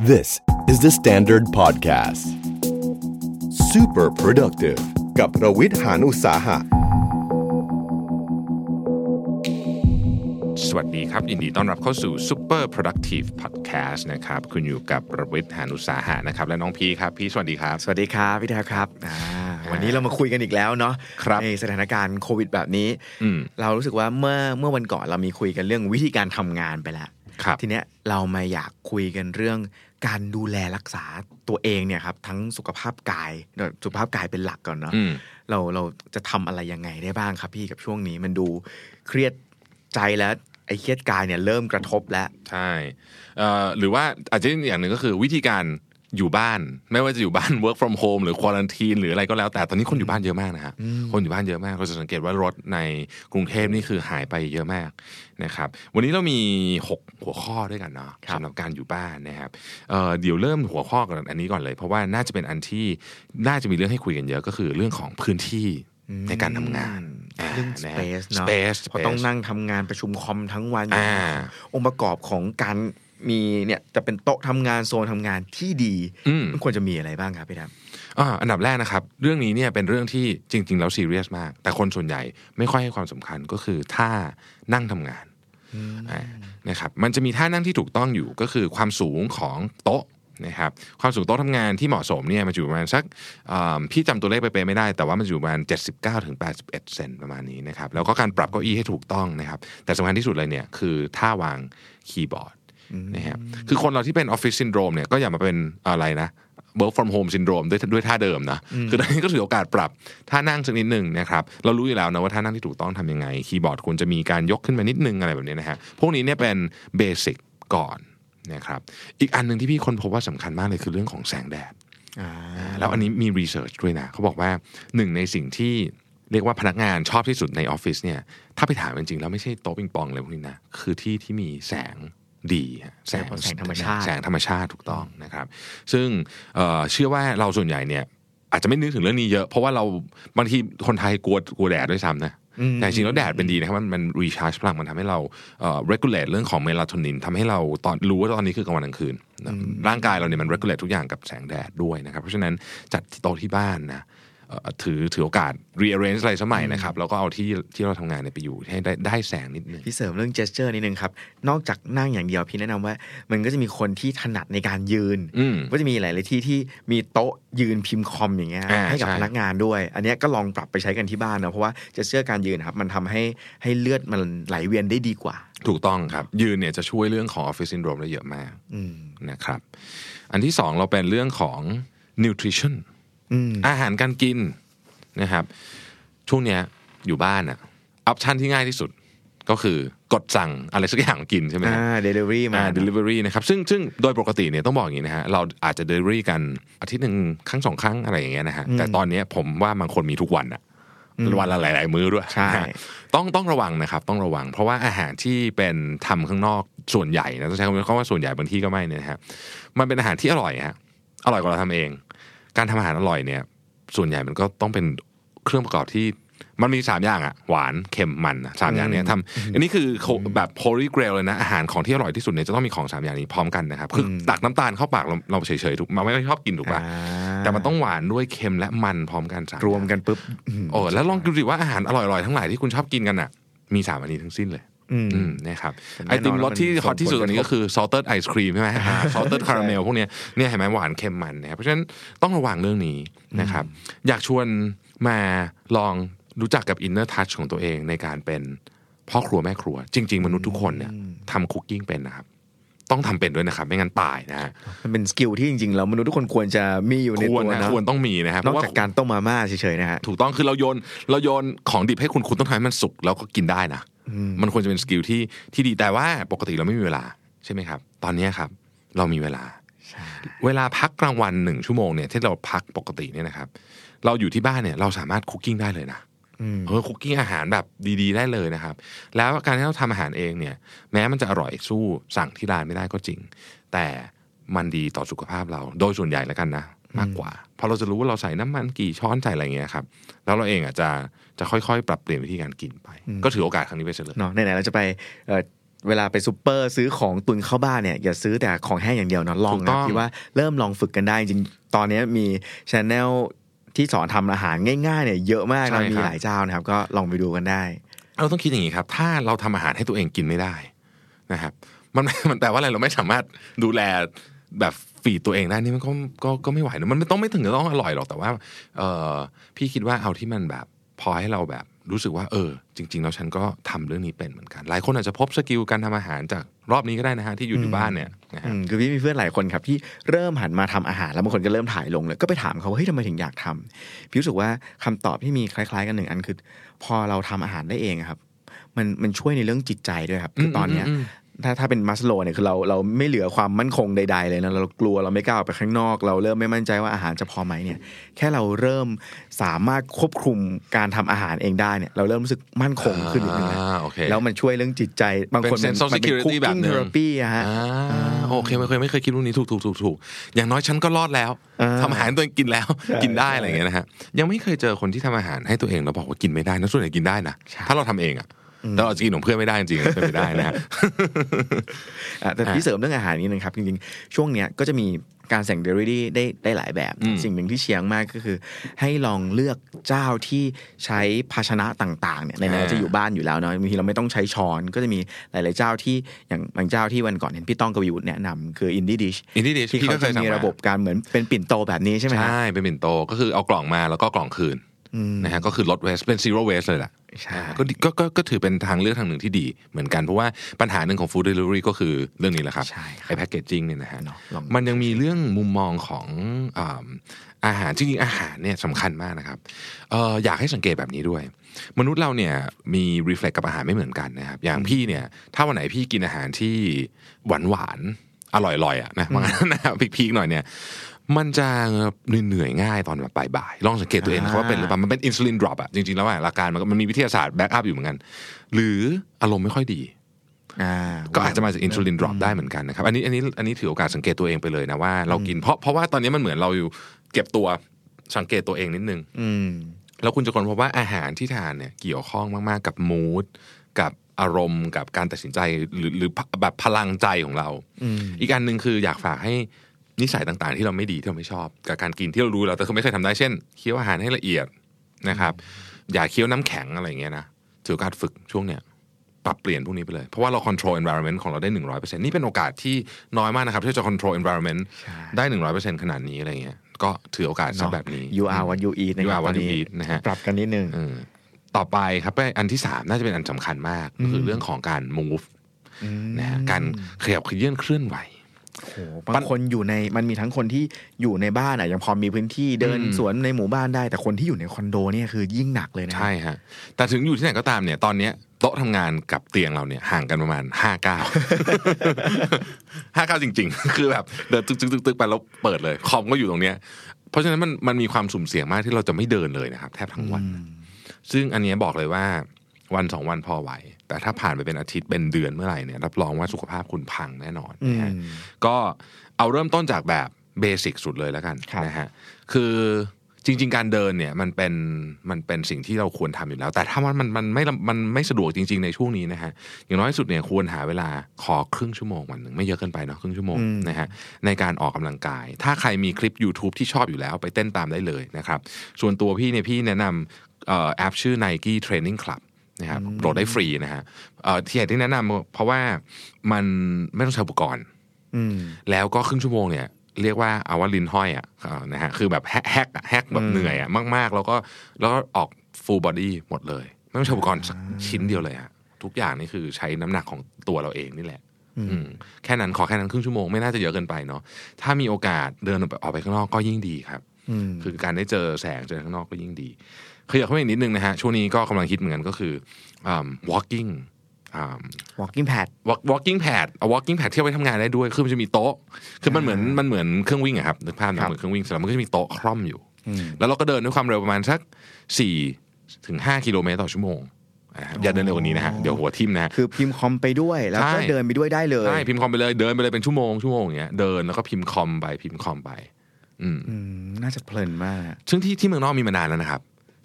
This is the Standard Podcast. Super Productive กับประวิทย์หานอุตสาหะสวัสดีครับยินดีต้อนรับเข้าสู่ Super Productive Podcast นะครับคุณอยู่กับประวิทย์หานอุตสาหะนะครับและน้องพีครับพี่สวัสดีครับสวัสดีครับพี่ดาวครับวันนี้เรามาคุยกันอีกแล้วเนาะในสถานการณ์โควิดแบบนี้เรารู้สึกว่าเมื่อวันก่อนเรามีคุยกันเรื่องวิธีการทำงานไปแล้วทีเนี้ยเรามาอยากคุยกันเรื่องการดูแลรักษาตัวเองเนี่ยครับทั้งสุขภาพกายเป็นหลักก่อนเนาะเราจะทำอะไรยังไงได้บ้างครับพี่กับช่วงนี้มันดูเครียดใจแล้วไอ้เครียดกายเนี่ยเริ่มกระทบแล้วใช่หรือว่าอาจจะอย่างหนึ่งก็คือวิธีการอยู่บ้านไม่ว่าจะอยู่บ้าน work from home หรือ quarantine หรืออะไรก็แล้วแต่ตอนนี้คนอยู่บ้านเยอะมากนะฮะคนอยู่บ้านเยอะมากเราจะสังเกตว่ารถในกรุงเทพนี่คือหายไปเยอะมากนะครับวันนี้เรามี6หัวข้อด้วยกันเนาะสำหรับการอยู่บ้านนะครับเดี๋ยวเริ่มหัวข้อกันอันนี้ก่อนเลยเพราะว่าน่าจะเป็นอันที่น่าจะมีเรื่องให้คุยกันเยอะก็คือเรื่องของพื้นที่ในการทำงานเรื่อง space เนาะเพราะต้องนั่งทำงานประชุมคอมทั้งวันองค์ประกอบของการมีเนี่ยจะเป็นโต๊ะทำงานโซนทำงานที่ดีมันควรจะมีอะไรบ้างครับพี่ดำอันดับแรกนะครับเรื่องนี้เนี่ยเป็นเรื่องที่จริงๆแล้วซีเรียสมากแต่คนส่วนใหญ่ไม่ค่อยให้ความสำคัญก็คือท่านั่งทำงานนะครับมันจะมีท่านั่งที่ถูกต้องอยู่ก็คือความสูงของโต๊ะนะครับความสูงโต๊ะทำงานที่เหมาะสมเนี่ยมันอยู่ประมาณสักพี่จำตัวเลขไปไม่ได้แต่ว่ามันอยู่ประมาณ 79-81 เซนประมาณนี้นะครับแล้วก็การปรับเก้าอี้ให้ถูกต้องนะครับแต่สำคัญที่สุดเลยเนี่ยคือท่าวางคีย์บอร์ดนะครับคือคนเราที่เป็นออฟฟิศซินโดรมเนี่ยก็อย่ามาเป็นอะไรนะwork from home syndrome ด้วยท่าเดิมนะคือตอนนี้ก็ถือโอกาสปรับท่านั่งสักนิดนึงนะครับเรารู้อยู่แล้วนะว่าท่านั่งที่ถูกต้องทำยังไงคีย์บอร์ดควรจะมีการยกขึ้นมานิดนึงอะไรแบบนี้นะฮะพวกนี้เนี่ยเป็นเบสิกก่อนนะครับอีกอันนึงที่พี่คนพบว่าสำคัญมากเลยคือเรื่องของแสงแดดแล้วอันนี้มีรีเสิร์ชด้วยนะเขาบอกว่าหนึ่งในสิ่งที่เรียกว่าพนักงานชอบที่สุดในออฟฟิศเนี่ยถ้าไปถามจริงๆแล้วไม่ใช่โต๊ะปิงปองเลยพวกนี้นะคือที่ที่มีแสงดีแสงธรรมชาติถูกต้องนะครับซึ่งเชื่อว่าเราส่วนใหญ่เนี่ยอาจจะไม่นึกถึงเรื่องนี้เยอะเพราะว่าเราบางทีคนไทยกลัวแดดด้วยซ้ำนะแต่จริงแล้วแดดเป็นดีนะครับมันรีชาร์จพลังมันทำให้เราregulate เรื่องของเมลาโทนินทำให้เราตอนรู้ว่าตอนนี้คือกลางวันกลางคืนร่างกายเราเนี่ยมัน regulate ทุกอย่างกับแสงแดดด้วยนะครับเพราะฉะนั้นจัดโต๊ะที่บ้านนะถือโอกาส rearrange อะไรสมัยนะครับแล้วก็เอาที่เราทำงานเนี่ยไปอยู่ให้ได้แสงนิดนึงพี่เสริมเรื่อง gesture นิดนึงครับนอกจากนั่งอย่างเดียวพี่แนะนำว่ามันก็จะมีคนที่ถนัดในการยืนก็จะมีหลายๆที่ที่มีโต๊ะยืนพิมพ์คอมอย่างเงี้ยให้กับพนักงานด้วยอันนี้ก็ลองปรับไปใช้กันที่บ้านนะเพราะว่า gesture การยืนครับมันทำให้เลือดมันไหลเวียนได้ดีกว่าถูกต้องครับยืนเนี่ยจะช่วยเรื่องของ office syndrome ได้เยอะมากนะครับอันที่สองเราเป็นเรื่องของ nutritionอาหารการกินนะครับช่วงเนี้ยอยู่บ้านอ่ะออปชั่นที่ง่ายที่สุดก็คือกดสั่งอะไรสักอย่างกินใช่ไหมฮะdelivery มา delivery นะครับซึ่งโดยปกติเนี่ยต้องบอกอย่างนี้นะฮะเราอาจจะ delivery กันอาทิตย์นึงครั้ง2ครั้งอะไรอย่างเงี้ยนะฮะแต่ตอนนี้ผมว่าบางคนมีทุกวันอ่ะวันละหลายๆมื้อด้วยใช่ต้องระวังนะครับต้องระวังเพราะว่าอาหารที่เป็นทำข้างนอกส่วนใหญ่นะต้องใช้คำว่าส่วนใหญ่บางที่ก็ไม่เนี่ยนะฮะมันเป็นอาหารที่อร่อยกว่าเราทำเองการทำอาหารอร่อยเนี่ยส่วนใหญ่มันก็ต้องเป็นเครื่องประกอบที่มันมี3อย่างอะหวานเค็มมัน3อย่างเนี้ยทำอันนี้คือแบบโฮลี่เกรลเลยนะอาหารของที่อร่อยที่สุดเนี่ยจะต้องมีของ3อย่างนี้พร้อมกันนะครับคือตักน้ำตาลเข้าปากเราเฉยๆถูกมันไม่ชอบกินถูกป่ะแต่มันต้องหวานด้วยเค็มและมันพร้อมกันรวมกันปุ๊บแล้วลองดูดิว่าอาหารอร่อยๆทั้งหลายที่คุณชอบกินกันอะมี3อันนี้ทั้งสิ้นเลยนะครับไอติมรสที่ฮอตที่สุดตอนนี้ก็คือ salted ice cream ใช่ไหม salted caramel พวกนี้เนี่ยเห็นไหมหวานเค็มมันนะครับเพราะฉะนั้นต้องระวังเรื่องนี้นะครับอยากชวนมาลองรู้จักกับ inner touch ของตัวเองในการเป็นพ่อครัวแม่ครัวจริงๆมนุษย์ทุกคนเนี่ยทำคุกกิ้งเป็นนะครับต้องทำเป็นด้วยนะครับไม่งั้นตายนะฮะมันเป็นสกิลที่จริงๆแล้วมนุษย์ทุกคนควรจะมีอยู่ในตัวนะควรต้องมีนะครับนอกจากการต้มมาม่าเฉยๆนะฮะถูกต้องคือเราโยนของดิบให้คุณต้องทำให้มันสุกแล้วก็กินได้นะมันควรจะเป็นสกิลที่ดีแต่ว่าปกติเราไม่มีเวลาใช่ไหมครับตอนนี้ครับเรามีเวลาเวลาพักกลางวัน1ชั่วโมงเนี่ยที่เราพักปกติเนี่ยนะครับเราอยู่ที่บ้านเนี่ยเราสามารถคุกกิ้งได้เลยนะคุกกิ้งอาหารแบบดีๆได้เลยนะครับแล้วการที่เราทำอาหารเองเนี่ยแม้มันจะอร่อยสู้สั่งที่ร้านไม่ได้ก็จริงแต่มันดีต่อสุขภาพเราโดยส่วนใหญ่แล้วกันนะมากกว่าพอเราจะรู้ว่าเราใส่น้ำมันกี่ช้อนใส่อะไรเงี้ยครับแล้วเราเองอ่ะจะค่อยๆปรับเปลี่ยนวิธีการกินไปก็ถือโอกาสครั้งนี้ไปเฉลยเนาะไหนๆเราจะไป เวลาไปซุปเปอร์ซื้อของตุนเข้าบ้านเนี่ยอย่าซื้อแต่ของแห้งอย่างเดียวนะลองนะพี่ว่าเริ่มลองฝึกกันได้จริงตอนนี้มี channel ที่สอนทำอาหารง่ายๆเนี่ยเยอะมากนะมีหลายเจ้านะครับก็ลองไปดูกันได้เราต้องคิดอย่างนี้ครับถ้าเราทำอาหารให้ตัวเองกินไม่ได้นะครับมันแต่ว่าอะไรเราไม่สามารถดูแลแบบฝีตัวเองได้นี่มันก็ไม่ไหวนะมันต้องไม่ถึงกับต้องอร่อยหรอกแต่ว่าพี่คิดว่าเอาที่มันแบบพอให้เราแบบรู้สึกว่าจริงๆแล้วฉันก็ทำเรื่องนี้เป็นเหมือนกันหลายคนอาจจะพบสกิลการทำอาหารจากรอบนี้ก็ได้นะฮะที่อยู่ที่บ้านเนี่ยนะฮะคือพี่มีเพื่อนหลายคนครับที่เริ่มหันมาทำอาหารแล้วบางคนก็เริ่มถ่ายลงเลยก็ไปถามเขาว่าเฮ้ยทำไมถึงอยากทำพี่รู้สึกว่าคำตอบที่มีคล้ายๆกันหนึ่งอันคือพอเราทำอาหารได้เองครับมันช่วยในเรื่องจิตใจด้วยครับคือตอนเนี้ยถ้าเป็นมัสโลว์เนี่ยคือเราไม่เหลือความมั่นคงใดๆเลยนะเรากลัวเราไม่กล้าออกไปข้างนอกเราเริ่มไม่มั่นใจว่าอาหารจะพอไหมเนี่ยแค่เราเริ่มสามารถควบคุมการทำอาหารเองได้เนี่ยเราเริ่มรู้สึกมั่นคงขึ้นอีกนิดนึงแล้วมันช่วยเรื่องจิตใจบางคนมันเป็นคุกกิ้งเทอราปีอะฮะโอเคไม่เคยคิดเรื่องนี้ถูกอย่างน้อยฉันก็รอดแล้วทำอาหารตัวเองกินแล้วกินได้อะไรอย่างเงี้ยนะฮะยังไม่เคยเจอคนที่ทำอาหารให้ตัวเองแล้วบอกว่ากินไม่ได้นะส่วนใหญ่กินได้นะถ้าเราทำเองอะแต่เราจะกินของเพื่อนไม่ได้จริงๆไม่ได้นะฮะแต่พี่เสริมเรื่องอาหารนิดนึงครับจริงๆช่วงเนี้ยก็จะมีการสั่ง delivery ได้หลายแบบสิ่งหนึ่งที่เชียงมากก็คือให้ลองเลือกเจ้าที่ใช้ภาชนะต่างๆเนี่ยในนั้นจะอยู่บ้านอยู่แล้วเนาะบางทีเราไม่ต้องใช้ช้อนก็จะมีหลายๆเจ้าที่อย่างบางเจ้าที่วันก่อนเห็นพี่ต้องกวีวุฒิแนะนำคือ Indie Dish ที่เขาจะมีระบบการเหมือนเป็นปิ่นโตแบบนี้ใช่ไหมฮะใช่เป็นปิ่นโตก็คือเอากล่องมาแล้วก็กล่องคืนนะฮะก็คือลด waste เป็น zero waste เลยแหละก็ถือเป็นทางเลือกทางหนึ่งที่ดีเหมือนกันเพราะว่าปัญหาหนึ่งของ food delivery ก็คือเรื่องนี้แหละครับไอ้ packaging เนี่ยนะฮะมันยังมีเรื่องมุมมองของอาหารจริงๆอาหารเนี่ยสำคัญมากนะครับอยากให้สังเกตแบบนี้ด้วยมนุษย์เราเนี่ยมี reflex กับอาหารไม่เหมือนกันนะครับอย่างพี่เนี่ยถ้าวันไหนพี่กินอาหารที่หวานๆอร่อยๆอ่ะนะบางอันนะพีคๆหน่อยเนี่ยมันจะเหนื่อยง่ายตอนแบบบ่ายๆลองสังเกตตัวเองนะครับว่าเป็นหรือเปล่ามันเป็นอินซูลินดรอปอะจริงๆแล้วหลักการมันมีวิทยาศาสตร์แบ็กอัพอยู่เหมือนกันหรืออารมณ์ไม่ค่อยดีก็อาจจะมาจากอินซูลินดรอปได้เหมือนกันนะครับอันนี้ถือโอกาสสังเกตตัวเองไปเลยนะว่าเรากินเพราะว่าตอนนี้มันเหมือนเราอยู่เก็บตัวสังเกตตัวเองนิดนึงแล้วคุณจะค้นพบว่าอาหารที่ทานเนี่ยเกี่ยวข้องมากๆกับมูดกับอารมณ์กับการตัดสินใจหรือแบบพลังใจของเราอีกอันนึงคืออยากฝากให้นิสัยต่างๆที่เราไม่ดีที่เราไม่ชอบกับการกินที่เรารู้เราแต่เขาไม่เคยทำได้เช่นเคี้ยวอาหารให้ละเอียดนะครับอย่าเคี้ยวน้ำแข็งอะไรอย่างเงี้ยนะถือโอกาสฝึกช่วงเนี้ยปรับเปลี่ยนพวกนี้ไปเลยเพราะว่าเรา control environment ของเราได้ 100% นี่เป็นโอกาสที่น้อยมากนะครับที่จะ control environment ได้ 100% ขนาดนี้อะไรเงี้ยก็ถือโอกาสสักแบบนี้ you are what you eat นะฮะปรับกันนิดนึงต่อไปครับอันที่3น่าจะเป็นอันสำคัญมากคือเรื่องของการ move นะฮะการขยับเขยื้อนเคลื่อนไหวบางคนอยู่ในมันมีทั้งคนที่อยู่ในบ้านอ่ะยังพอมีพื้นที่เดินสวนในหมู่บ้านได้แต่คนที่อยู่ในคอนโดเนี่ยคือยิ่งหนักเลยนะใช่ฮะแต่ถึงอยู่ที่ไหนก็ตามเนี่ยตอนนี้โต๊ะทำงานกับเตียงเราเนี่ยห่างกันประมาณ5 ก้าว 5 ก้าวจริงๆคือแบบเดินตึกๆๆไปแล้วเปิดเลยคอมก็อยู่ตรงเนี้ยเพราะฉะนั้นมันมีความสุ่มเสี่ยงมากที่เราจะไม่เดินเลยนะครับแทบทั้งวันซึ่งอันนี้บอกเลยว่าวัน2วันพอไหวแต่ถ้าผ่านไปเป็นอาทิตย์เป็นเดือนเมื่อไหร่เนี่ยรับรองว่าสุขภาพคุณพังแน่นอนนะฮะก็เอาเริ่มต้นจากแบบเบสิกสุดเลยแล้วกันนะฮะคือจริงๆการเดินเนี่ยมันเป็นสิ่งที่เราควรทำอยู่แล้วแต่ถ้ามันไม่สะดวกจริงๆในช่วงนี้นะฮะอย่างน้อยสุดเนี่ยควรหาเวลาขอครึ่งชั่วโมงวันนึงไม่เยอะเกินไปเนาะครึ่งชั่วโมงนะฮะในการออกกำลังกายถ้าใครมีคลิป YouTube ที่ชอบอยู่แล้วไปเต้นตามได้เลยนะครับส่วนตัวพี่แนะนำแอปชื่อ Nike Training Clubนะครับโหลดได้ฟรีนะฮะที่แนะนำเพราะว่ามันไม่ต้องใช้อุปกรณ์แล้วก็ครึ่งชั่วโมงเนี่ยเรียกว่าเอาว่าลินห้อยอ่ะนะฮะคือแบบแฮกแบบเหนื่อยอ่ะมากๆแล้วก็ออกฟูลบอดี้หมดเลยไม่ต้องใช้อุปกรณ์สักชิ้นเดียวเลยฮะทุกอย่างนี่คือใช้น้ำหนักของตัวเราเองนี่แหละแค่นั้นขอแค่นั้นครึ่งชั่วโมงไม่น่าจะเยอะเกินไปเนาะถ้ามีโอกาสเดินออกไปข้างนอกก็ยิ่งดีครับคือการได้เจอแสงเจอข้างนอกก็ยิ่งดีขยับเข้าไปอีกนิดนึงนะฮะช่วงนี้ก็กำลังคิดเหมือนกันก็คือ walking pad เอา walking pad เที่ยวไว้ทำงานได้ด้วยคือมันจะมีโต๊ะคือมันเหมือนเครื่องวิ่งอะครับนึกภาพเหมือนเครื่องวิ่งเสร็จแล้วมันก็จะมีโต๊ะคร่อมอยู่แล้วเราก็เดินด้วยความเร็วประมาณสัก4-5 กิโลเมตรต่อชั่วโมงอย่าเดินเร็วกว่านี้นะฮะเดี๋ยวหัวทิ่มนะคือพิมพ์คอมไปด้วยแล้วก็เดินไปด้วยได้เลยใช่พิมพ์คอมไปเลยเดินไปเลยเป็นชั่วโมงอย่างเงี้ยเดินแล้วก็พิมพ์คอมไปน่าจะเพลินมากซึ่งที่เมืองนอกมีมานานแล้วนะครับ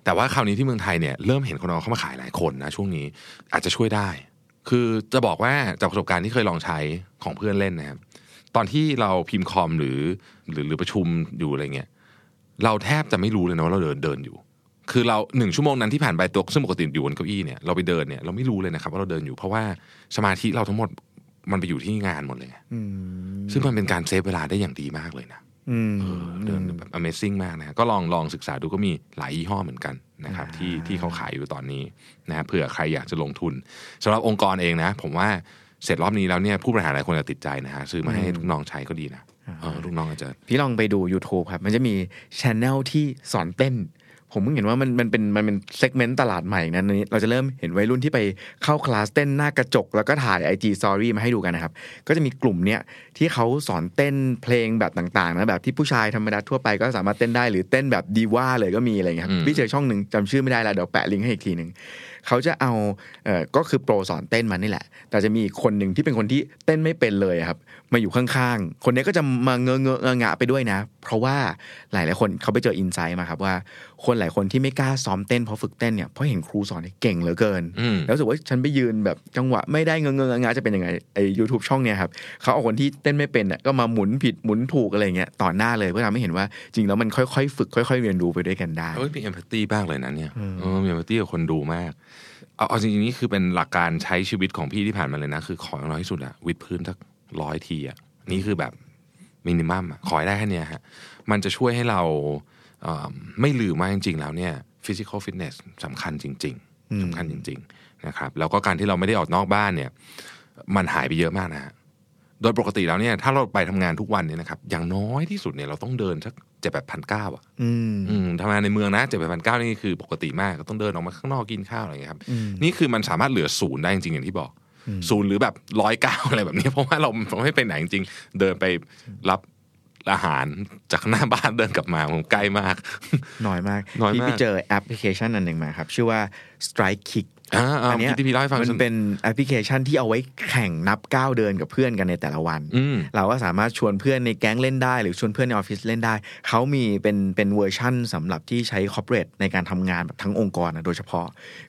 แต่ว่าคราวนี้ที่เมืองไทยเนี่ยเริ่มเห็นคนเอาเข้ามาขายหลายคนนะช่วงนี้อาจจะช่วยได้ คือจะบอกว่าจากประสบการณ์ที่เคยลองใช้ของเพื่อนเล่นนะครับตอนที่เราพิมพ์คอมหรือประชุมอยู่อะไรเงี้ยเราแทบจะไม่รู้เลยนะว่าเราเดินอยู่คือเรา1ชั่วโมงนั้นที่ผ่านไปตัวซึ่งปกติอยู่บนเก้าอี้เนี่ยเราไปเดินเนี่ยเราไม่รู้เลยนะครับว่าเราเดินอยู่เพราะว่าสมาธิเราทั้งหมดมันไปอยู่ที่งานหมดเลยซึ่งมันเป็นการเซฟเวลาได้อย่างดีมากเลยนะเดินแบบ Amazing มากนะก็ลองศึกษาดูก็มีหลายยี่ห้อเหมือนกันนะครับที่เขาขายอยู่ตอนนี้นะเผื่อใครอยากจะลงทุนสำหรับองค์กรเองนะผมว่าเสร็จรอบนี้แล้วเนี่ยผู้บริหารหลายคนจะติดใจนะฮะซื้อมาให้ลูกน้องใช้ก็ดีนะลูกน้องอาจจะพี่ลองไปดู YouTube ครับมันจะมี channel ที่สอนเต้นผมเพิ่งเห็นว่ามันเป็นเซกเมนต์ตลาดใหม่นะนี้เราจะเริ่มเห็นวัยรุ่นที่ไปเข้าคลาสเต้นหน้ากระจกแล้วก็ถ่าย IG Story มาให้ดูกันนะครับก็จะมีกลุ่มเนี้ยที่เขาสอนเต้นเพลงแบบต่างๆนะแบบที่ผู้ชายธรรมดาทั่วไปก็สามารถเต้นได้หรือเต้นแบบดีว่าเลยก็มีอะไรเงี้ยครับพี่เจอช่องนึงจำชื่อไม่ได้แล้วเดี๋ยวแปะลิงก์ให้อีกทีนึงเขาจะเอาก็คือโปรสอนเต้นมานี่แหละแต่จะมีอีกคนนึงที่เป็นคนที่เต้นไม่เป็นเลยครับมาอยู่ข้างๆคนนี้ก็จะมาเงอะๆงะไปด้วยนะเพราะว่าหลายๆคนเขาไปเจออินไซต์มาครับว่าคนหลายคนที่ไม่กล้าซ้อมเต้นเพราะฝึกเต้นเนี่ยเพราะเห็นครูสอนเก่งเหลือเกินแล้วรู้สึกว่าฉันไปยืนแบบจังหวะไม่ได้เงอะๆงะจะเป็นยังไงไอ้ YouTube ช่องเนี่ยครับเขาเอาคนที่เต้นไม่เป็นน่ะก็มาหมุนผิดหมุนถูกอะไรเงี้ยต่อหน้าเลยเพื่อทำให้เห็นว่าจริงแล้วมันค่อยๆฝึกค่อยๆเรียนรู้ไปด้วยกันได้มีเอมพาธีบ้างเลยนะเนี่ยมีเอมพาธีกับคนดูมากเอาจริงๆนี่คือเป็นหลักการใช้ชีวิตของพี่ที่ผ่านมาเลยนะคือขออย่างน้อยที่สุดอะวิดพื้นสัก100ทีอะนี่คือแบบมินิมัมขอได้แค่เนี้ยฮะมันจะช่วยให้เราไม่ลืมว่าจริงๆแล้วเนี่ย physical fitness สำคัญจริงๆสำคัญจริงๆนะครับแล้วก็การที่เราไม่ได้ออกนอกบ้านเนี่ยมันหายไปเยอะมากนะฮะโดยปกติแล้วเนี่ยถ้าเราไปทำงานทุกวันเนี่ยนะครับอย่างน้อยที่สุดเนี่ยเราต้องเดินสัก 7-8,900 อ่ะทำงานในเมืองนะ 7-8,900 นี่คือปกติมากก็ต้องเดินออกมาข้างนอกกินข้าวอะไรอย่างเงี้ยครับนี่คือมันสามารถเหลือ0ได้จริงๆอย่างที่บอก0หรือแบบ109อะไรแบบนี้เพราะว่าเราไม่ไปไหนจริงๆเดินไปรับอาหารจากหน้าบ้านเดินกลับมาผมใกล้มากน้อยมากที่พี่เจอแอปพลิเคชันอันหนึ่งมาครับชื่อว่า Strike Kick อันนี้ที่พี่เล่าให้ฟังมันเป็นแอปพลิเคชันที่เอาไว้แข่งนับก้าวเดินกับเพื่อนกันในแต่ละวันเราก็สามารถชวนเพื่อนในแก๊งเล่นได้หรือชวนเพื่อนในออฟฟิศเล่นได้เขามีเป็นเวอร์ชันสำหรับที่ใช้คอร์ปอเรทในการทำงานแบบทั้งองค์กรนะโดยเฉพาะ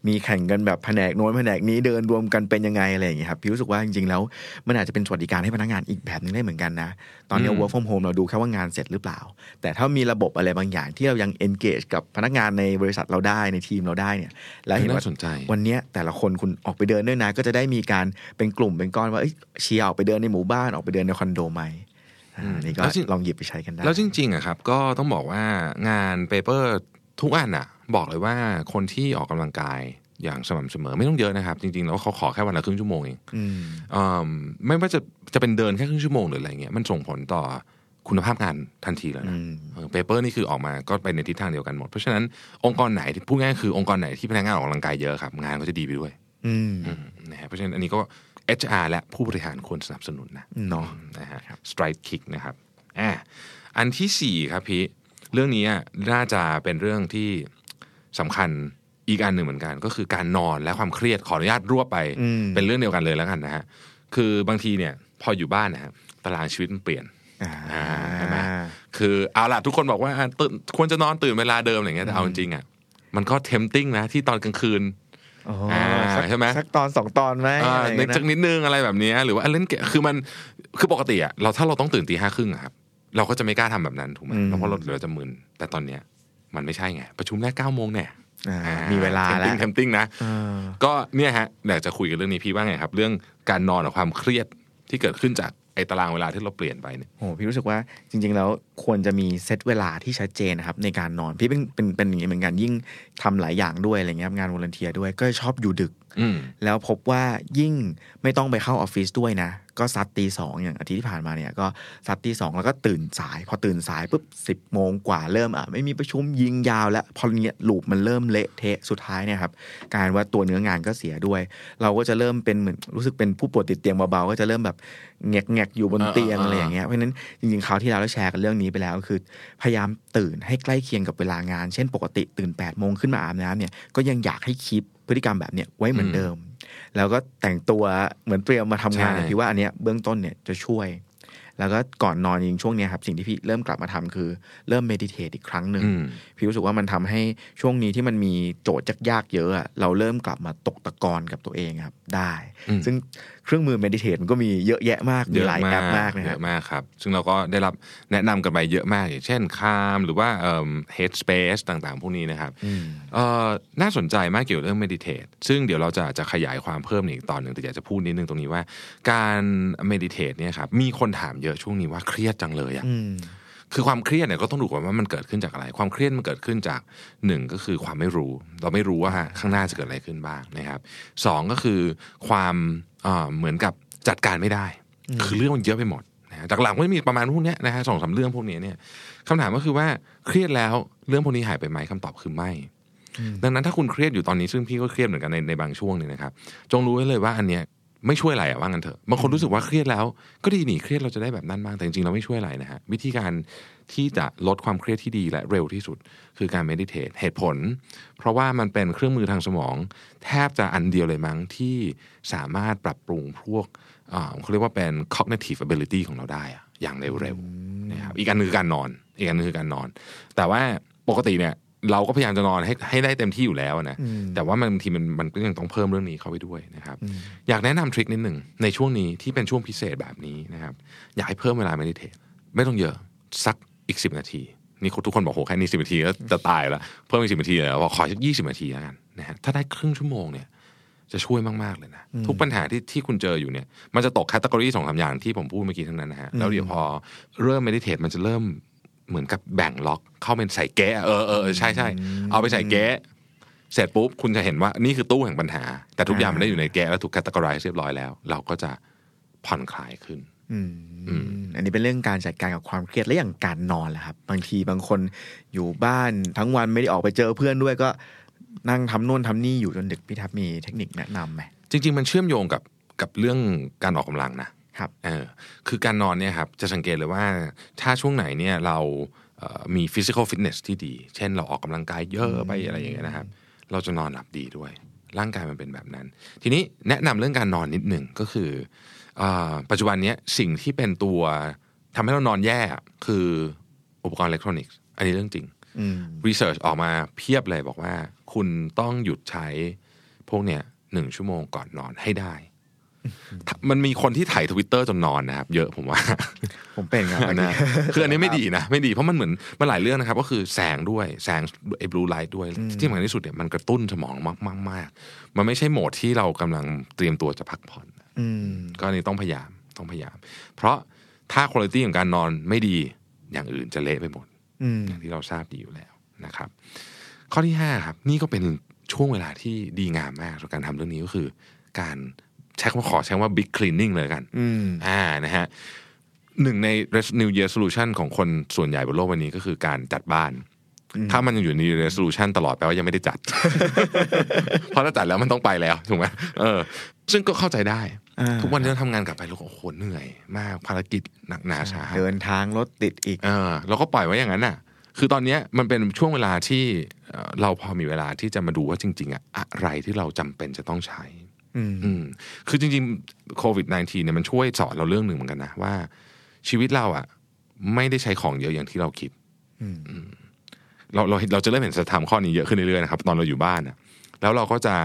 มีแข่งกันแบบแผนกโน้นแผนกนี้เดินรวมกันเป็นยังไงอะไรอย่างเงี้ยครับพี่รู้สึกว่าจริงๆแล้วมันอาจจะเป็นสวัสดิการให้พนักงานอีกแบบนึงได้เหมือนกันนะตอนนี้ work from home เราดูแค่ว่างานเสร็จหรือเปล่าแต่ถ้ามีระบบอะไรบางอย่างที่เรายัง engage กับพนักงานในบริษัทเราได้ในทีมเราได้เนี่ยแล้วเห็นว่าวันนี้แต่ละคนคุณออกไปเดินด้วยนะก็จะได้มีการเป็นกลุ่มเป็นก้อนว่าเชียร์ออกไปเดินในหมู่บ้านออกไปเดินในคอนโดไหมนี่ก็ลองหยิบไปใช้กันได้แล้วจริงๆอะครับก็ต้องบอกว่างานเปเปอร์ทุกอันอะบอกเลยว่าคนที่ออกกำลังกายอย่างสม่ำเสมอไม่ต้องเยอะนะครับจริงๆแล้วเขาขอแค่วันละครึ่งชั่วโมงเองไม่ว่าจะเป็นเดินแค่ครึ่งชั่วโมงหรืออะไรเงี้ยมันส่งผลต่อคุณภาพงานทันทีแล้วนะเปเปอร์นี่คือออกมาก็ไปในทิศทางเดียวกันหมดเพราะฉะนั้นองค์กรไหนที่พูดง่ายคือองค์กรไหนที่พนักงานออกกำลังกายเยอะครับงานก็จะดีไปด้วยนะฮะเพราะฉะนั้นอันนี้ก็ HR และผู้บริหารควรสนับสนุนนะเนาะนะฮะ Strike Kick นะครับอันที่4ครับพี่เรื่องนี้น่าจะเป็นเรื่องที่สำคัญอีกอันหนึ่งเหมือนกันก็คือการนอนและความเครียดขออนุญาตรวบไปเป็นเรื่องเดียวกันเลยแล้วกันนะฮะคือบางทีเนี่ยพออยู่บ้านนะฮะตารางชีวิตมันเปลี่ยนใช่ไหมคือเอาล่ะทุกคนบอกว่าควรจะนอนตื่นเวลาเดิมอะไรเงี้ยแต่เอาจริงอ่ะมันก็ tempting นะที่ตอนกลางคืนใช่ไหมสักตอนสองตอนไหมสักนิดนึงอะไรแบบนี้หรือว่าเล่นเกมคือมันคือปกติอ่ะเราถ้าเราต้องตื่น 5:30 นครับเราก็จะไม่กล้าทำแบบนั้นถูกไหมเพราะเราเหลือจะมึนแต่ตอนเนี้ยมันไม่ใช่ไงประชุมแรก 9:00 นเนี่ยมีเวลาแล้ว tempting นะก็เนี่ยฮะอยากจะคุยกันเรื่องนี้พี่ว่าไงครับเรื่องการนอนกับความเครียดที่เกิดขึ้นจากไอ้ตารางเวลาที่เราเปลี่ยนไปเนี่ยพี่รู้สึกว่าจริงๆแล้วควรจะมีเซตเวลาที่ชัดเจนนะครับในการนอนพี่เป็นอย่างนี้เหมือนกันยิ่งทำหลายอย่างด้วยอะไรเงี้ยงานวอลันเทียร์ด้วยก็ชอบอยู่ดึกแล้วพบว่ายิ่งไม่ต้องไปเข้าออฟฟิศด้วยนะก็ซัด 2:00 นอย่างอาทิตย์ที่ผ่านมาเนี่ยก็ซัด 2:00 นแล้วก็ตื่นสายพอตื่นสายปุ๊บ 10:00 นกว่าเริ่มไม่มีประชุมยิงยาวแล้วพอเนี่ยลูปมันเริ่มเละเทะสุดท้ายเนี่ยครับการว่าตัวเนื้องานก็เสียด้วยเราก็จะเริ่มเป็นเหมือนรู้สึกเป็นผู้ป่วยติดเตียงเบาๆก็จะเริ่มแบบแงกๆอยู่บนเตียงอะไรอย่างเงี้ยเพราะฉะนั้นจริงๆคราวที่เราแชร์กันเรื่องนี้ไปแล้วคือพยายามตื่นให้ใกล้เคียงกับเวลางานเช่นปกติตื่น 8:00 นขึ้นมาอาบน้ำเนี่ยก็ยังอยากให้คีพพฤติกรรมแบบเนี้ยไว้เหมือนเดิมแล้วก็แต่งตัวเหมือนเตรียมมาทำงานพี่ว่าอันเนี้ยเบื้องต้นเนี่ยจะช่วย แล้วก็ก่อนนอนจริงช่วงนี้ครับสิ่งที่พี่เริ่มกลับมาทำคือเริ่มเมดิเทตอีกครั้งหนึ่งพี่รู้สึกว่ามันทำให้ช่วงนี้ที่มันมีโจทย์ยากๆเยอะเราเริ่มกลับมาตกตะกอนกับตัวเองครับได้ซึ่งเครื่องมือเมดิเทตมันก็มีเยอะแยะมากมีหลายแอปมากนะครับเยอะมากครับซึ่งเราก็ได้รับแนะนำกันไปเยอะมากอย่างเช่น Calm หรือว่าHeadspace ต่างๆพวกนี้นะครับน่าสนใจมากเกี่ยวกับเรื่องเมดิเทตซึ่งเดี๋ยวเราจะขยายความเพิ่มอีกตอนนึงแต่อยากจะพูดนิดนึงตรงนี้ว่าการเมดิเทตเนี่ยครับมีคนถามเยอะช่วงนี้ว่าเครียดจังเลยอ่ะคือความเครียดเนี่ยก็ต้องดูก่อนว่ามันเกิดขึ้นจากอะไรความเครียดมันเกิดขึ้นจาก1ก็คือความไม่รู้เราไม่รู้ว่าข้างหน้าจะเกิดอะไรขึ้นบ้างนะครับ2ก็คือความเหมือนกับจัดการไม่ได้คือเรื่องมันเยอะไปหมดนะจากหลังมันมีประมาณพวกนี้นะฮะ 2-3 เรื่องพวกนี้เนี่ยคำถามก็คือว่าเครียดแล้วเรื่องพวกนี้หายไปไหมคำตอบคือไม่ดังนั้นถ้าคุณเครียดอยู่ตอนนี้ซึ่งพี่ก็เครียดเหมือนกันในบางช่วงเนี่ยนะครับจงรู้ไว้เลยว่าอันเนี้ยไม่ช่วยอะไรว่างั้นเถอะบางคนรู้สึกว่าเครียดแล้วก็ดีหนีเครียดเราจะได้แบบนั้นบ้างแต่จริงๆเราไม่ช่วยอะไรนะฮะวิธีการที่จะลดความเครียดที่ดีและเร็วที่สุดคือการเมดิเทตเหตุผลเพราะว่ามันเป็นเครื่องมือทางสมองแทบจะอันเดียวเลยมั้งที่สามารถปรับปรุงพวกเขาเรียกว่าเป็น cognitive ability ของเราได้อย่างเร็วๆนะครับอีกอันนึงคือการนอนอีกอันนึงคือการนอนแต่ว่าปกติเนี่ยเราก็พยายามจะนอนให้ได้เต็มที่อยู่แล้วนะแต่ว่าบางทีมันก็ยังต้องเพิ่มเรื่องนี้เข้าไปด้วยนะครับอยากแนะนำทริคนิดหนึ่งในช่วงนี้ที่เป็นช่วงพิเศษแบบนี้นะครับอยากให้เพิ่มเวลาเมดิเทตไม่ต้องเยอะสักอีก10นาทีนี่ทุกคนบอกโหแค่นี้10นาทีก็จะตายแล้วเพิ่มอีก10นาทีเลยแล้วขอสัก20นาทีแล้วกันนะฮะถ้าได้ครึ่งชั่วโมงเนี่ยจะช่วยมากๆเลยนะทุกปัญหาที่คุณเจออยู่เนี่ยมันจะตกแคตตากรี 2-3 อย่างที่ผมพูดเมื่อกี้ทั้งนั้นนะฮะแล้วเดี๋ยวพอเริ่มเมดิเทตมันจะเริ่มเหมือนกับแบ่งล็อกเข้าเป็นใส่แก้ใช่ใช่เอาไปใส่แก้เสร็จปุ๊บคุณจะเห็นว่านี่คือตู้แห่งปัญหาแต่ทุกอย่างมันได้อยู่ในแก้และถูกแคตตากรายเรียบร้อยแล้วเราก็จะผ่อนคลายขึ้นอันนี้เป็นเรื่องการจัดการกับความเครียดและอย่างการนอนแหละครับบางทีบางคนอยู่บ้านทั้งวันไม่ได้ออกไปเจอเพื่อนด้วยก็นั่งทำโน่นทำนี่อยู่จนดึกพี่ทัพมีเทคนิคแนะนำไหมจริงๆมันเชื่อมโยงกับเรื่องการออกกำลังนะครับคือการนอนเนี่ยครับจะสังเกตเลยว่าถ้าช่วงไหนเนี่ยเรามี physical fitness ที่ดีเช่นเราออกกำลังกายเยอะไปอะไรอย่างเงี้ยนะครับเราจะนอนหลับดีด้วยร่างกายมันเป็นแบบนั้นทีนี้แนะนำเรื่องการนอนนิดหนึ่งก็คือปัจจุบันนี้สิ่งที่เป็นตัวทำให้เรานอนแย่คืออุปกรณ์อิเล็กทรอนิกส์อันนี้เรื่องจริงรีเสิร์ชออกมาเพียบเลยบอกว่าคุณต้องหยุดใช้พวกเนี้ย1ชั่วโมงก่อนนอนให้ได้มันมีคนที่ถ่าย Twitter จนนอนนะครับเยอะผมว่าผมเป็นครับนะคืออันนี้ไม่ดีนะไม่ดีเพราะมันเหมือนมันหลายเรื่องนะครับก็คือแสงด้วยแสงไอ้บลูไลท์ด้วยที่มันที่สุดเนี่ยมันกระตุ้นสมองมากๆมันไม่ใช่โหมดที่เรากำลังเตรียมตัวจะพักผ่อนก็นี่ต้องพยายามเพราะถ้าคุณภาพของการนอนไม่ดีอย่างอื่นจะเละไปหมดอย่างที่เราทราบดีอยู่แล้วนะครับข้อที่5ครับนี่ก็เป็นช่วงเวลาที่ดีงามมากในการทำเรื่องนี้ก็คือการขอใช้ว่า big cleaning เลยกันนะฮะหนึ่งใน New Year Solution ของคนส่วนใหญ่บนโลกวันนี้ก็คือการจัดบ้านถ้ามันยังอยู่ใน New Year Solution ตลอดแปลว่ายังไม่ได้จัด เพราะถ้าจัดแล้วมันต้องไปแล้วถูกไหมซึ่งก็เข้าใจได้ทุกวันเราทำงานกลับไปแล้วก็โอ้โหเหนื่อยมากภารกิจหนักหนาสาหัสเดินทางรถติดอีกเราก็ปล่อยไว้อย่างนั้นน่ะคือตอนนี้มันเป็นช่วงเวลาที่เราพอมีเวลาที่จะมาดูว่าจริงๆอะไรที่เราจำเป็นจะต้องใช้คือจริงๆโควิด-19 เนี่ยมันช่วยสอนเราเรื่องหนึ่งเหมือนกันนะว่าชีวิตเราอ่ะไม่ได้ใช้ของเยอะอย่างที่เราคิดเราจะเริ่มเห็นสัจธรรมข้อนี้เยอะขึ้นเรื่อยๆนะครับตอนเราอยู่บ้านอ่ะแล้วเราก็จะ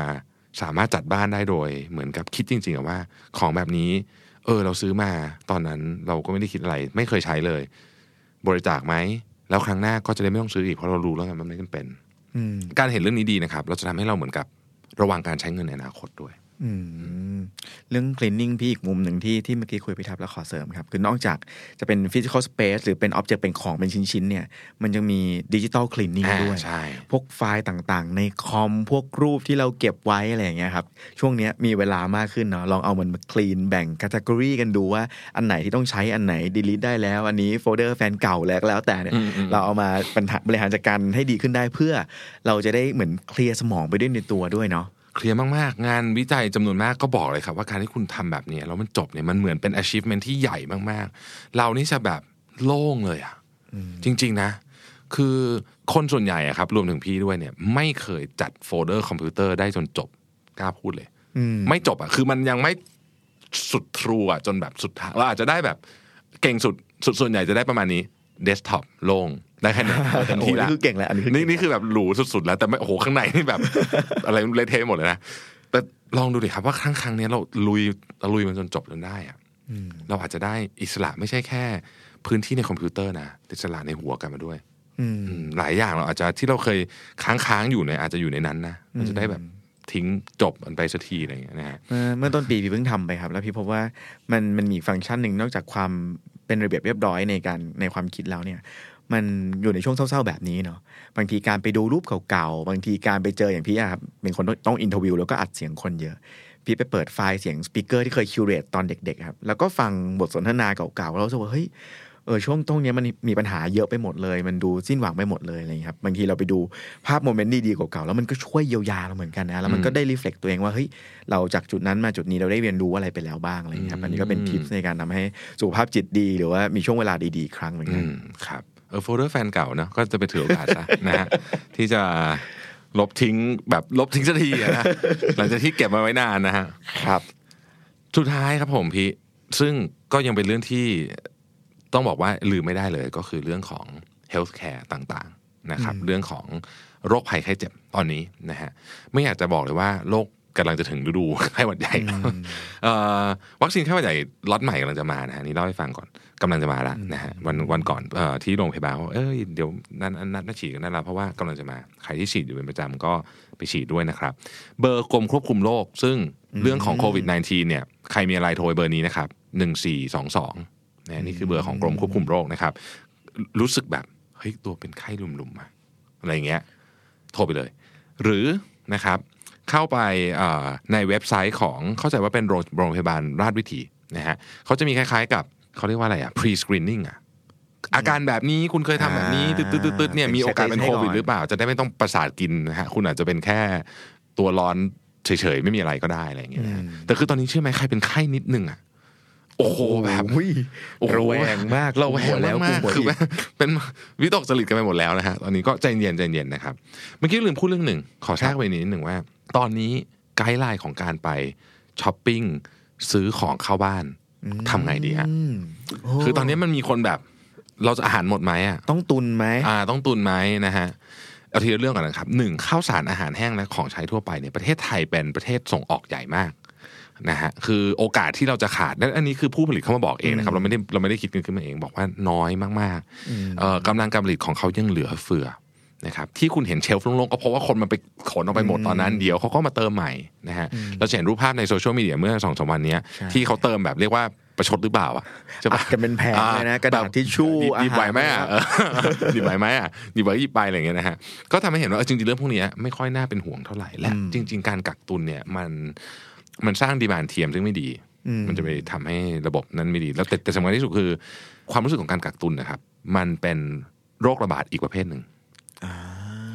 สามารถจัดบ้านได้โดยเหมือนกับคิดจริงๆว่าของแบบนี้เราซื้อมาตอนนั้นเราก็ไม่ได้คิดอะไรไม่เคยใช้เลยบริจาคไหมแล้วครั้งหน้าก็จะได้ไม่ต้องซื้ออีกเพราะเรารู้แล้วมันไม่จำเป็นการเห็นเรื่องนี้ดีนะครับเราจะทำให้เราเหมือนกับระวังการใช้เงินในอนาคตด้วยเรื่อง cleaning พี่อีกมุมหนึ่งที่เมื่อกี้คุยพี่ทับแล้วขอเสริมครับคือนอกจากจะเป็น physical space หรือเป็น object เป็นของเป็นชิ้นๆเนี่ยมันยังมี digital cleaning ด้วยพวกไฟล์ต่างๆในคอมพวกรูปที่เราเก็บไว้อะไรอย่างเงี้ยครับช่วงนี้มีเวลามากขึ้นเนาะลองเอามันมา clean แบ่ง category กันดูว่าอันไหนที่ต้องใช้อันไหน delete ได้แล้วอันนี้ folder แฟนเก่าแล้วแต่เนี่ยเราเอามาบริหารจัดการให้ดีขึ้นได้เพื่อเราจะได้เหมือนเคลียร์สมองไปด้วยในตัวด้วยเนาะเคลียร์มากๆงานวิจัยจำนวนมากก็บอกเลยครับว่าการที่คุณทำแบบนี้แล้วมันจบเนี่ยมันเหมือนเป็น achievement ที่ใหญ่มากๆเรานี่จะแบบโล่งเลยอ่ะจริงๆนะคือคนส่วนใหญ่อะครับรวมถึงพี่ด้วยเนี่ยไม่เคยจัดโฟลเดอร์คอมพิวเตอร์ได้จนจบกล้าพูดเลยไม่จบอ่ะคือมันยังไม่สุดทรูอ่ะจนแบบสุดท้ายเราอาจจะได้แบบ เก่งสุดส่วนใหญ่จะได้ประมาณนี้เดสก์ท็อปโล่งได้แค่นี้เต็มที่ละคือเก่งแหละอันนี้นี่คือแบบหรูสุดๆแล้วแต่โอ้โหข้างในนี่แบบอะไรเละเทะหมดเลยนะแต่ลองดูดิครับว่าครั้งนี้เราลุยมันจนจบจนได้อะเราอาจจะได้อิสระไม่ใช่แค่พื้นที่ในคอมพิวเตอร์นะอิสระในหัวกันมาด้วยหลายอย่างเราอาจจะที่เราเคยค้างอยู่เนี่ยอาจจะอยู่ในนั้นนะมันจะได้แบบทิ้งจบมันไปสักทีอะไรอย่างเงี้ยนะฮะเมื่อต้นปีพี่เพิ่งทำไปครับแล้วพี่พบว่ามันมีฟังก์ชันหนึ่งนอกจากความเป็นระเบียบเรียบร้อยในความคิดแล้วเนี่ยมันอยู่ในช่วงเศร้าๆแบบนี้เนาะบางทีการไปดูรูปเก่าๆบางทีการไปเจออย่างพี่อะครับเป็นคนต้องอินเทอร์วิวแล้วก็อัดเสียงคนเยอะพี่ไปเปิดไฟล์เสียงสปีกเกอร์ที่เคยคิวเรตตอนเด็กๆครับแล้วก็ฟังบทสนทนาเก่าๆแล้วรู้สึกว่าเฮ้ยช่วงตรงนี้มันมีปัญหาเยอะไปหมดเลยมันดูสิ้นหวังไปหมดเลยอะไรอย่างนี้ครับบางทีเราไปดูภาพโมเมนต์ดีๆเก่าๆแล้วมันก็ช่วยเยียวยาเราเหมือนกันนะแล้วมันก็ได้รีเฟล็กตัวเองว่าเฮ้ยเราจากจุดนั้นมาจุดนี้เราได้เรียนรู้อะไรไปแล้วบ้างอะไรอย่างนี้ครับอันนี้ก็เป็นทิปในการทำให้สุขภาพจิตดีหรือว่ามีช่วงเวลาดีๆครั้งเหมือนกันครับโฟลเดอร์แฟนเก่านะก็จะไปถือโอกาสนะฮะที่จะลบทิ้งสักทีนะหลังจากที่เก็บมาไว้นานนะฮะครับสุดท้ายครับผมพี่ซึ่งก็ยังเป็นเรื่องที่ต้องบอกว่าลืมไม่ได้เลยก็คือเรื่องของ healthcare ต่างๆนะครับเรื่องของโรคภัยไข้เจ็บตอนนี้นะฮะไม่อยากจะบอกเลยว่าโรคกำลังจะถึงฤดูไข้หวัดใหญ่วัคซีนไข้หวัดใหญ่ล็อตใหม่กำลังจะมานะฮะนี่เล่าให้ฟังก่อนกำลังจะมาแล้วนะฮะวันก่อนที่โรงพยาบาลเดี๋ยวนัดฉีดกันนั่นละเพราะว่ากำลังจะมาใครที่ฉีดอยู่เป็นประจำก็ไปฉีดด้วยนะครับเบอร์กรมควบคุมโรคซึ่งเรื่องของโควิด -19 เนี่ยใครมีอะไรโทรเบอร์นี้นะครับ1422นี่คือเบอร์ของกรมควบคุมโรคนะครับรู้สึกแบบเฮ้ยตัวเป็นไข้ลุมๆมาอะไรอย่างเงี้ยโทรไปเลยหรือนะครับเข้าไปในเว็บไซต์ของเข้าใจว่าเป็นโรงพยาบาลราชวิถีนะฮะเขาจะมีคล้ายๆกับเขาเรียกว่าอะไรอ่ะ pre-screening อ่ะอาการแบบนี้คุณเคยทำแบบนี้ตึ๊ดๆๆเนี่ยมีโอกาสเป็นโควิดหรือเปล่าจะได้ไม่ต้องประสาทกินนะฮะคุณอาจจะเป็นแค่ตัวร้อนเฉยๆไม่มีอะไรก็ได้อะไรอย่างเงี้ยแต่คือตอนนี้เชื่อไหมใครเป็นไข้นิดนึงอ่ะโอ้โหแบบระแวงมากเราแหวแล้วมากคือเป็นวิตกจริตกันไปหมดแล้วนะฮะตอนนี้ก็ใจเย็นนะครับเมื่อกี้ลืมพูดเรื่องหนึ่งขอแทรกไปนิดหนึ่งว่าตอนนี้ไกด์ไลน์ของการไปช้อปปิ้งซื้อของเข้าบ้านทำไงดีฮะคือตอนนี้มันมีคนแบบเราจะอาหารหมดไหมอ่ะต้องตุนไหมต้องตุนไหมนะฮะเอาทีละเรื่องก่อนนะครับหนึ่งข้าวสารอาหารแห้งและของใช้ทั่วไปเนี่ยประเทศไทยเป็นประเทศส่งออกใหญ่มากนะฮะคือโอกาสที่เราจะขาดนั่นอันนี้คือผู้ผลิตเขามาบอกเองนะครับเราไม่ได้คิดกันขึ้นมาเองบอกว่าน้อยมากๆกำลังการผลิตของเขายังเหลือเฟือนะครับที่คุณเห็นเชลฟ์โล่งๆก็เพราะว่าคนมันไปขนออกไปหมดตอนนั้นเดี๋ยวเขาก็มาเติมใหม่นะฮะเราเห็นรูปภาพในโซเชียลมีเดียเมื่อ 2-3 วันนี้ที่เขาเติมแบบเรียกว่าประชดหรือเปล่าอ่ะจะปัดกันเป็นแผงเลยนะกระดาษทิชชู่ดีไว้ไหมอ่ะดีไว้ไหมอ่ะดีไว้ยี่ไปอะไรอย่างเงี้ยนะฮะก็ทำให้เห็นว่าจริงๆเรื่องพวกนี้ไม่ค่อยน่าเป็นห่วงเท่าไหร่และจริงๆการกักตุนเนี่ยมันสร้างดีมานด์เทียมซึ่งไม่ดีมันจะไปทำให้ระบบนั้นไม่ดีแล้วแต่สำคัญที่สุดคือความรู้สึกของการกักตุนนะครับมันเป็นโรคระบาดอีกประเภทหนึ่ง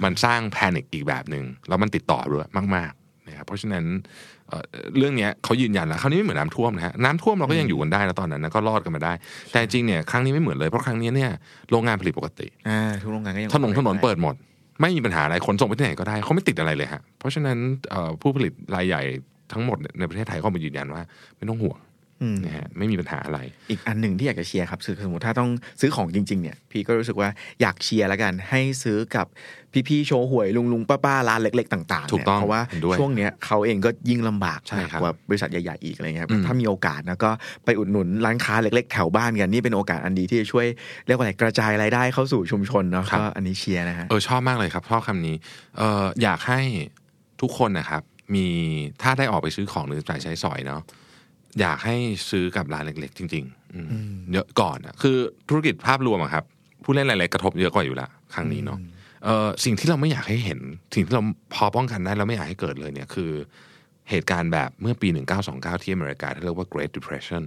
มันสร้างแพนิคอีกแบบหนึ่งแล้วมันติดต่อด้วยมากๆนะครับเพราะฉะนั้นเรื่องนี้เขายืนยันแล้วคราวนี้ไม่เหมือนน้ำท่วมนะฮะน้ำท่วมเราก็ยังอยู่กันได้นะตอนนั้นนะก็รอดกันมาได้แต่จริงเนี่ยครั้งนี้ไม่เหมือนเลยเพราะครั้งนี้เนี่ยโรงงานผลิตปกติทุกโรงงานก็ยังถนนเปิดหมดไม่มีปัญหาอะไรคนส่งไปที่ไหนก็ได้เขาไม่ติดอะไรเลยฮะเพราะฉะนั้นผู้ผลิตรายใหญ่ทั้งหมดในประเทศไทยก็มายืนยันว่าไม่ต้องห่วงนะฮะไม่มีปัญหาอะไรอีกอันหนึ่งที่อยากจะเชียร์ครับคือสมมติถ้าต้องซื้อของจริงๆเนี่ยพี่ก็รู้สึกว่าอยากเชียร์แล้วกันให้ซื้อกับพี่ๆโชห่วยลุงๆป้าๆร้านเล็กๆต่างๆเนี่ยเพราะว่าช่วงเนี้ยเขาเองก็ยิ่งลำบากกว่าบริษัทใหญ่ๆอีกอะไรเงี้ยถ้ามีโอกาสนะก็ไปอุดหนุนร้านค้าเล็กๆแถวบ้านกันนี่เป็นโอกาสอันดีที่จะช่วยเรียกว่าอะไรกระจายรายได้เข้าสู่ชุมชนเนาะก็อันนี้เชียร์นะฮะชอบมากเลยครับชอบคำนี้อยากให้ทุกคนนะครับมีถ้าได้ออกไปซื้อของหรือจ่ายใช้สอยเนาะอยากให้ซื้อกับร้านเล็กๆจริงๆเยอะก่อนนะคือธุรกิจภาพรวมอะครับผู้เล่นหลายๆกระทบเยอะกว่าอยู่ละครั้งนี้เนาะสิ่งที่เราไม่อยากให้เห็นสิ่งที่เราพอป้องกันได้เราไม่อยากให้เกิดเลยเนี่ยคือเหตุการณ์แบบเมื่อปี1929ที่อเมริกาที่เรียกว่า Great Depression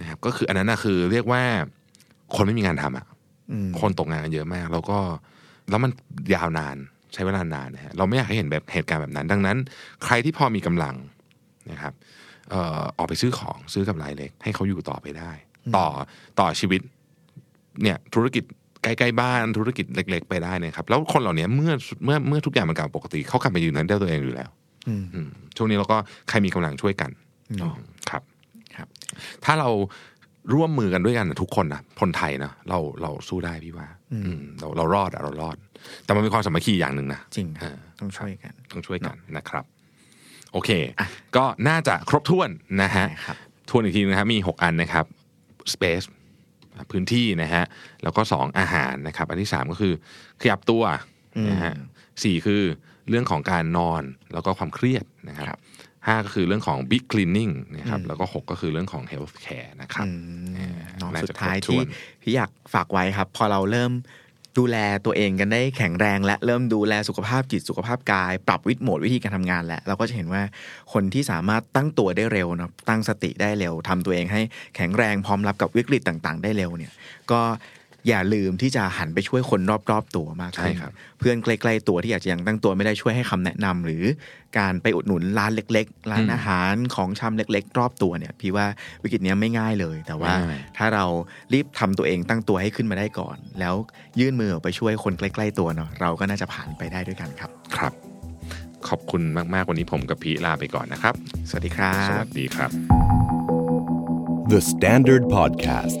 นะครับก็คืออันนั้นนะคือเรียกว่าคนไม่มีงานทำอะคนตกงานกันเยอะมากแล้วมันยาวนานใช้เวลานานนะฮะเราไม่อยากให้เห็นแบบเหตุการณ์แบบนั้นดังนั้นใครที่พอมีกำลังนะครับออกไปซื้อของซื้อกับรายเล็กให้เขาอยู่ต่อไปได้ต่อชีวิตเนี่ยธุรกิจใกล้ๆบ้านธุรกิจเล็กๆไปได้นะครับแล้วคนเหล่านี้เมื่อทุกอย่างมันกลับปกติเขากลับมาอยู่นั้นได้ตัวเองอยู่แล้วช่วงนี้เราก็ใครมีกำลังช่วยกันครับถ้าเรา ร่วมมือกันด้วยกันทุกคนนะคนไทยนะเราสู้ได้พี่ว่าเรารอดอะเรารอดแต่มันมีความสามัคคีอย่างนึงนะจริงต้องช่วยกันนะครับโอเคก็น่าจะครบถ้วนนะฮะทวนอีกทีนะครับมี6อันนะครับ space พื้นที่นะฮะแล้วก็2อาหารนะครับอันที่3ก็คือขยับตัวนะฮะ4คือเรื่องของการนอนแล้วก็ความเครียดนะครับ5ก็คือเรื่องของ big cleaning นะครับแล้วก็6ก็คือเรื่องของ health care นะครับสุดท้ายที่พี่อยากฝากไว้ครับพอเราเริ่มดูแลตัวเองกันได้แข็งแรงและเริ่มดูแลสุขภาพจิตสุขภาพกายปรับโหมดวิธีการทำงานแล้วเราก็จะเห็นว่าคนที่สามารถตั้งตัวได้เร็วนะตั้งสติได้เร็วทำตัวเองให้แข็งแรงพร้อมรับกับวิกฤตต่างๆได้เร็วเนี่ยก็อย่าลืมที่จะหันไปช่วยคนรอบๆตัวมากขึ้นเพื่อนใกล้ๆตัวที่อาจจะยังตั้งตัวไม่ได้ช่วยให้คำแนะนำหรือการไปอุดหนุนร้านเล็กๆร้านอาหารของชำเล็กๆรอบตัวเนี่ยพี่ว่าวิกฤตนี้ไม่ง่ายเลยแต่ว่าถ้าเรารีบทำตัวเองตั้งตัวให้ขึ้นมาได้ก่อนแล้วยื่นมือออกไปช่วยคนใกล้ๆตัวเนาะเราก็น่าจะผ่านไปได้ด้วยกันครับครับขอบคุณมากๆวันนี้ผมกับพี่ลาไปก่อนนะครับสวัสดีครับสวัสดีครับ The Standard Podcast